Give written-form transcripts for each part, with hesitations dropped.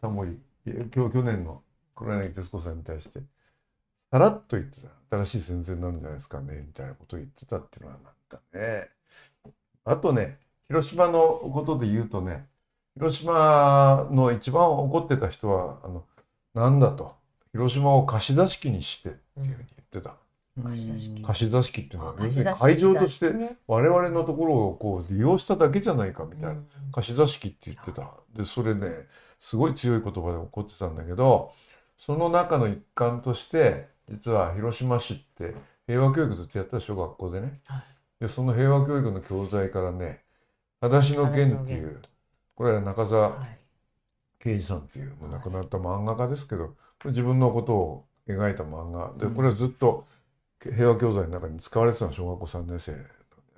タモリ、去年の黒柳徹子さんに対してさらっと言ってた、新しい戦前になるんじゃないですかねみたいなことを言ってたっていうのはなんかね。あとね、広島のことで言うとね、広島の一番怒ってた人はなんだと、広島を貸し座敷にしてっていうふうに言ってた。貸し座敷っていうのは要するに会場として我々のところをこう利用しただけじゃないかみたいな、貸し座敷って言ってた。でそれね、すごい強い言葉で怒ってたんだけど、その中の一環として実は広島市って平和教育ずっとやったでしょ、学校でね。でその平和教育の教材からね、はだしのゲンっていう、これは中澤啓二さんっていうもう亡くなった漫画家ですけど、これ自分のことを描いた漫画で、これはずっと平和教材の中に使われてたの、小学校3年生のや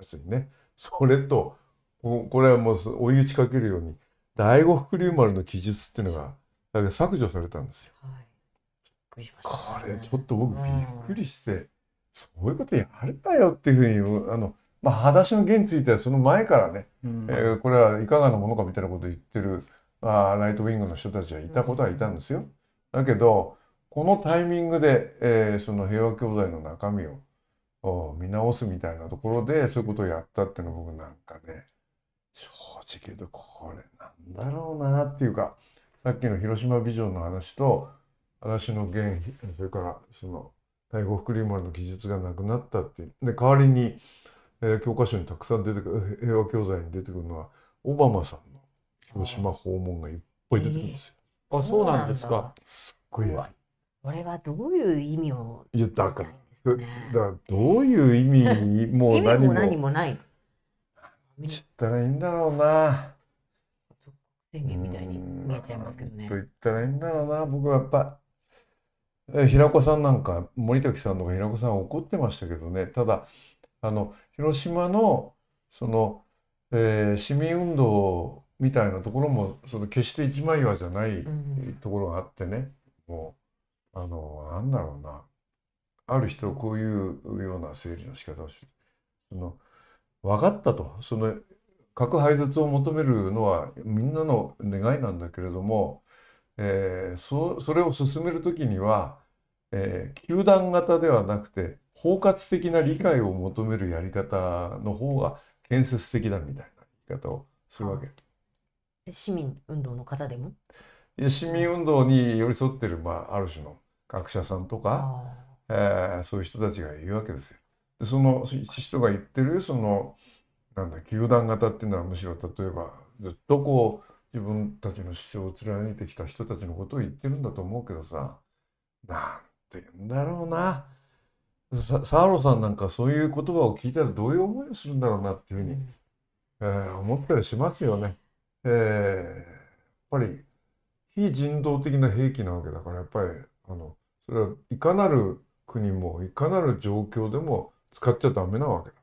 つにね。それとこれはもう追い打ちかけるように「第五福竜丸の記述」っていうのがだから削除されたんですよ。これちょっと僕びっくりして、そういうことやるなよっていうふうにまあ「はだしのゲン」についてはその前からね、これはいかがなものかみたいなことを言ってる、ライトウィングの人たちはいたことはいたんですよ。だけどこのタイミングで、その平和教材の中身を見直すみたいなところでそういうことをやったっていうのは僕なんかね、正直言うとこれなんだろうなっていうか、さっきの広島ビジョンの話とはだしのゲン、それからその第五福竜丸の記述がなくなったっていう。で代わりに、教科書にたくさん出てくる、平和教材に出てくるのはオバマさんの広島訪問がいっぱい出てくるんですよ。あ、そうなんですか。すっごいやこれはどういう意味を言ったか、だからどういう意味も何もない。知ったらいいんだろうな。宣言みたいに見えちゃいますけどね。と言ったらいいんだろうな。僕はやっぱ平子さんなんか、森崎さんとか平子さん怒ってましたけどね。ただ広島のその、市民運動みたいなところもその決して一枚岩じゃないところがあってね。もうなんだろうな、ある人はこういうような整理の仕方をして、分かったと、その核廃絶を求めるのはみんなの願いなんだけれども、それを進める時には、球団型ではなくて包括的な理解を求めるやり方の方が建設的だみたいな言い方をするわけ。市民運動の方でも市民運動に寄り添ってる、ある種の学者さんとか、そういう人たちがいるわけですよ。でその人が言ってるそのなんだ球団型っていうのは、むしろ例えばずっとこう自分たちの主張を貫いてきた人たちのことを言ってるんだと思うけどさ、なんて言うんだろうな、サーロさんなんかそういう言葉を聞いたらどういう思いをするんだろうなっていうふうに、思ったりしますよね。やっぱり非人道的な兵器なわけだから、やっぱりそれはいかなる国もいかなる状況でも使っちゃダメなわけだ。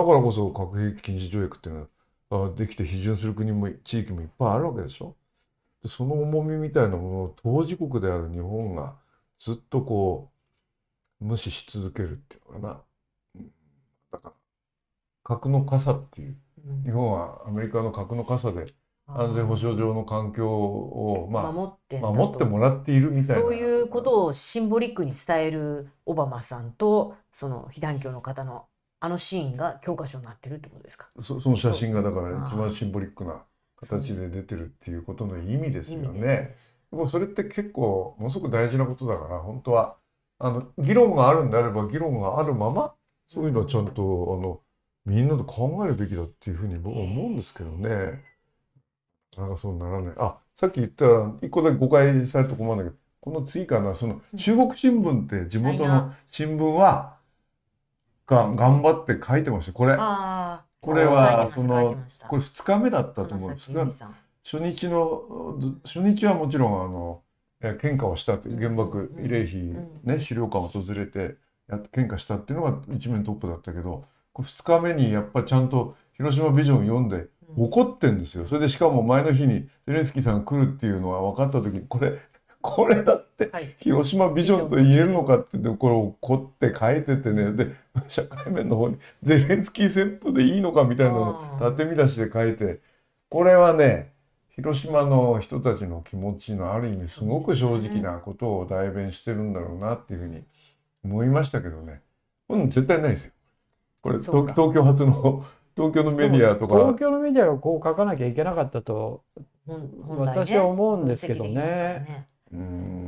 だからこそ核兵器禁止条約っていうのはできて批准する国も地域もいっぱいあるわけでしょ。でその重みみたいなものを当事国である日本がずっとこう無視し続けるっていうのかな。だから核の傘っていう、日本はアメリカの核の傘で安全保障上の環境を守ってもらっているみたいな、そういうことをシンボリックに伝えるオバマさんとその被弾教の方のあのシーンが教科書になってるってことですか。その写真がだから一番シンボリックな形で出てるっていうことの意味ですよね。もうそれって結構ものすごく大事なことだから、本当は議論があるんであれば議論があるまま、そういうのはちゃんとみんなで考えるべきだっていうふうに僕は思うんですけどね。なんかそうならない。あ、さっき言った一個だけ誤解されたと思うんだけど、この次かな、その中国新聞って地元の新聞は頑張って書いてました。これはそのこれ2日目だったと思うんですが、初日はもちろん献花をしたって、原爆慰霊碑ね、資料館を訪れて献花したっていうのが一面トップだったけど、2日目にやっぱちゃんと広島ビジョンを読んで怒ってんですよ。それでしかも前の日にゼレンスキーさんが来るっていうのが分かった時に、これだって広島ビジョンと言えるのかってこれ怒って書いててね。で社会面の方にゼレンスキー旋風でいいのかみたいなのを縦見出しで書いて、これはね、広島の人たちの気持ちのある意味すごく正直なことを代弁してるんだろうなっていうふうに思いましたけどね。絶対ないですよこれ。東京発の東京のメディアとか東京のメディアがこう書かなきゃいけなかったと私は思うんですけどね。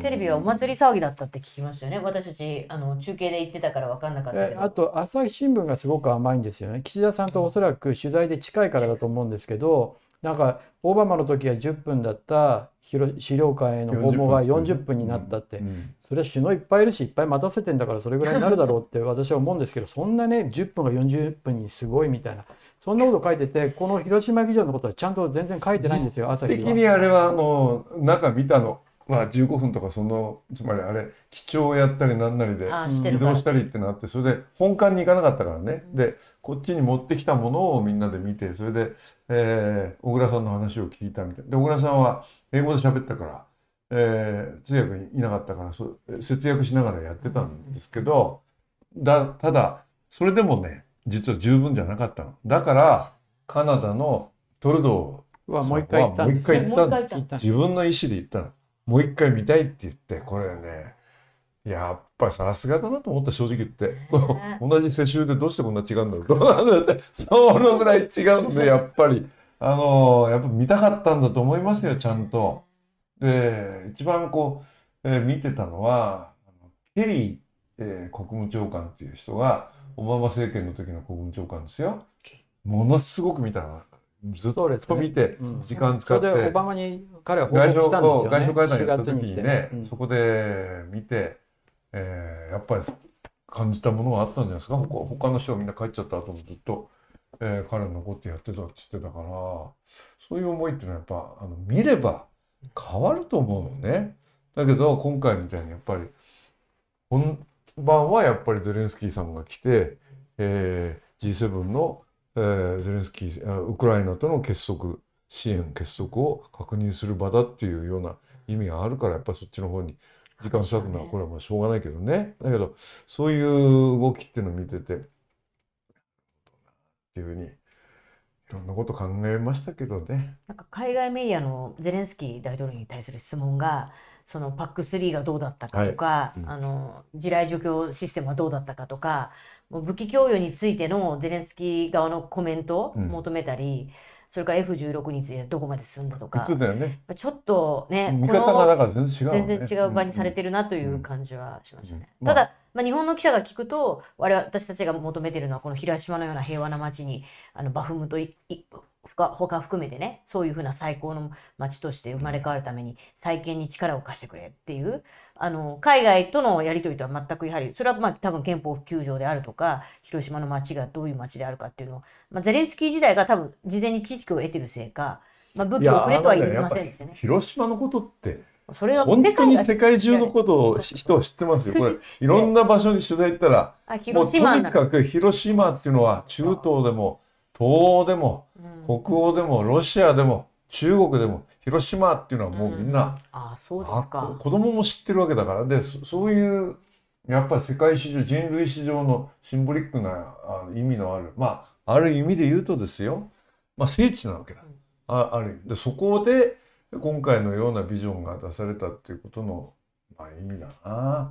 テレビはお祭り騒ぎだったって聞きましたよね。私たち中継で行ってたから分かんなかったけど。あと朝日新聞がすごく甘いんですよね。岸田さんとおそらく取材で近いからだと思うんですけど、なんかオバマの時は10分だった資料館への訪問が40分になったって、それは首脳いっぱいいるしいっぱい待たせてんだからそれぐらいになるだろうって私は思うんですけどそんなね10分が40分にすごいみたいなそんなこと書いてて、この広島ビジョンのことはちゃんと全然書いてないんですよ朝日は。的にあれは中見たのは15分とかつまりあれ基調をやったりなんなりで移動したりってなってそれで本館に行かなかったからね。でこっちに持ってきたものをみんなで見てそれで小倉さんの話を聞いたみたいで、小倉さんは英語で喋ったから通訳にいなかったから節約しながらやってたんですけど、ただそれでもね実は十分じゃなかったの。だからカナダのトルドーはもう一回行ったんですよ。自分の意思で行ったの。もう一回見たいって言って、これねやっぱりさすがだなと思った正直言って同じ世襲でどうしてこんな違うんだろうとそのぐらい違うんで、やっぱりやっぱ見たかったんだと思いますよちゃんと。で一番見てたのはケリー、国務長官っていう人がオバマ政権の時の国務長官ですよ。ものすごく見たのずっと見て時間使って、オバマに彼は外相会談やった時にね、そこで見て、やっぱり感じたものはあったんじゃないですか。他の人がみんな帰っちゃった後もずっと、彼の残ってやってたって言ってたから、そういう思いっていうのはやっぱ見れば変わると思うのね。だけど今回みたいにやっぱり本番はやっぱりゼレンスキーさんが来て、G7 のゼレンスキーウクライナとの支援結束を確認する場だっていうような意味があるから、やっぱりそっちの方に時間割くのはこれはまあしょうがないけどね。だけどそういう動きっていうのを見ててっていうふうにいろんなこと考えましたけどね。なんか海外メディアのゼレンスキー大統領に対する質問がそのパック3がどうだったかとか、地雷除去システムはどうだったかとか、武器供与についてのゼレンスキー側のコメントを求めたり、それから F16 についてどこまで進んだとか、ちょっとね見方がなんか全然違う場にされてるなという感じはしましたね。ただ日本の記者が聞くと、私たちが求めてるのはこの広島のような平和な街にバフムト他含めてね、そういうふうな最高の街として生まれ変わるために再建に力を貸してくれっていう海外とのやり取りとは全くやはりそれは多分憲法9条であるとか広島の街がどういう街であるかっていうのを、ゼレンスキー時代が多分事前に知識を得てるせいか、武器をくれとは言いませんでね。広島のことって本当に世界中のことを人は知ってますよ。これいろんな場所に取材行ったらもうとにかく広島っていうのは中東でも東欧でも北欧でもロシアでも中国でも広島っていうのはもうみんな子供も知ってるわけだから、でそういうやっぱり世界史上人類史上のシンボリックな意味のあるある意味で言うとですよ、聖地なわけだ。ある意味でそこで今回のようなビジョンが出されたっていうことの意味だな。それはやっ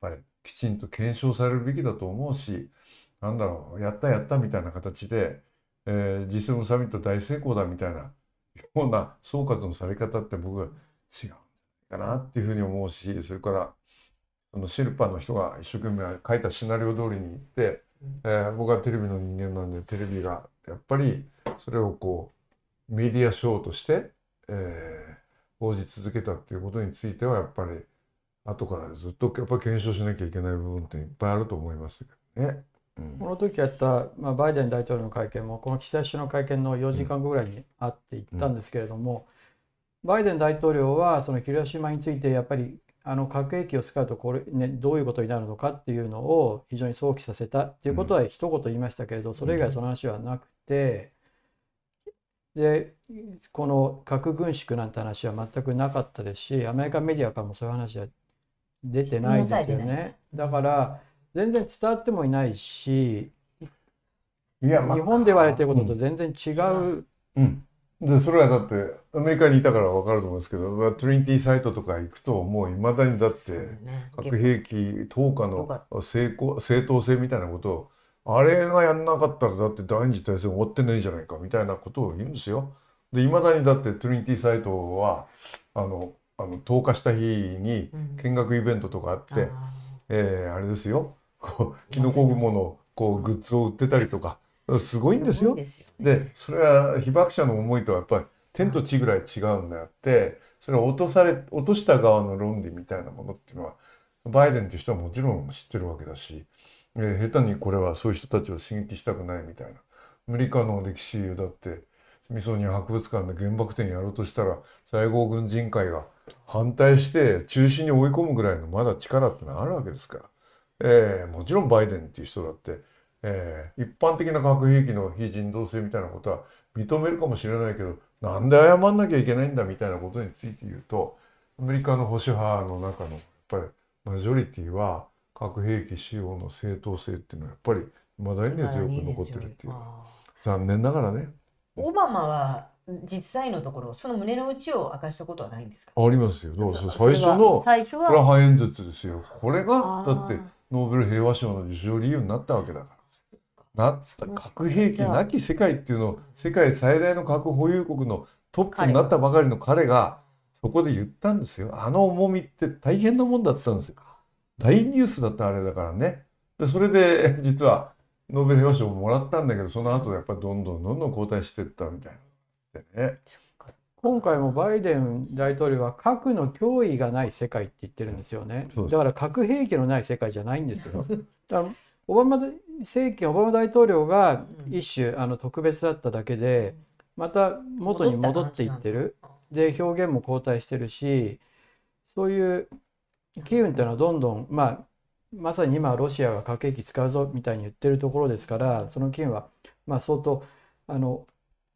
ぱりきちんと検証されるべきだと思うし、なんだろうやったみたいな形で。G7 サミット大成功だみたいなような総括のされ方って僕は違うかなっていうふうに思うし、それからシェルパの人が一生懸命書いたシナリオ通りに行って、僕はテレビの人間なんでテレビがやっぱりそれをメディアショーとして、報じ続けたっていうことについてはやっぱり後からずっとやっぱ検証しなきゃいけない部分っていっぱいあると思いますけどね。この時やった、バイデン大統領の会見もこの岸田首相の会見の4時間後ぐらいにあって行ったんですけれども、バイデン大統領はその広島についてやっぱり核兵器を使うとどういうことになるのかっていうのを非常に想起させたっていうことは一言言いましたけれど、それ以外その話はなくて、でこの核軍縮なんて話は全くなかったですし、アメリカメディアからもそういう話は出てないですよね。だから全然伝わってもいないし、日本で言われてることと全然違うでそれはだってアメリカにいたから分かると思うんですけど、トリニティサイトとか行くともういまだにだって核兵器投下の正当性みたいなことを、あれがやんなかったらだって第二次大戦終わってないじゃないかみたいなことを言うんですよ。でいまだにだってトリニティサイトは投下した日に見学イベントとかあって、あれですよ、キノコ雲のこうグッズを売ってたりとか。すごいんですよ。でそれは被爆者の思いとはやっぱり天と地ぐらい違うんであって、それを落とした側の論理みたいなものっていうのはバイデンって人はもちろん知ってるわけだし、下手にこれはそういう人たちを刺激したくないみたいな。アメリカの歴史だってミソニアン博物館で原爆展やろうとしたら在郷軍人会が反対して中止に追い込むぐらいのまだ力ってのはあるわけですから、もちろんバイデンっていう人だって。一般的な核兵器の非人道性みたいなことは認めるかもしれないけど、なんで謝んなきゃいけないんだみたいなことについて言うと、アメリカの保守派の中のやっぱりマジョリティは核兵器使用の正当性っていうのはやっぱりまだに強く残ってるっていう、残念ながらね。オバマは実際のところその胸の内を明かしたことはないんですか？ありますよ。だから最初は破片演説ですよ。これがだってノーベル平和賞の受賞理由になったわけだから。核兵器なき世界っていうのを、世界最大の核保有国のトップになったばかりの彼がそこで言ったんですよ。あの重みって大変なもんだったんですよ。大ニュースだったあれだからね。でそれで実はノーベル平和賞をもらったんだけど、その後やっぱりどんどん後退していったみたいな、ね。今回もバイデン大統領は核の脅威がない世界って言ってるんですよね。だから核兵器のない世界じゃないんですよ。だからオバマ大統領が一種特別だっただけで、また元に戻っていってる。で表現も後退してるし、そういう機運っていうのはどんどん、まさに今ロシアが核兵器使うぞみたいに言ってるところですから、その機運は相当後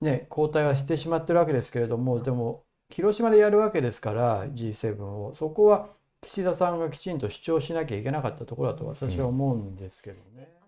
退はしてしまってるわけですけれども、でも広島でやるわけですから G7 を、そこは岸田さんがきちんと主張しなきゃいけなかったところだと私は思うんですけどね。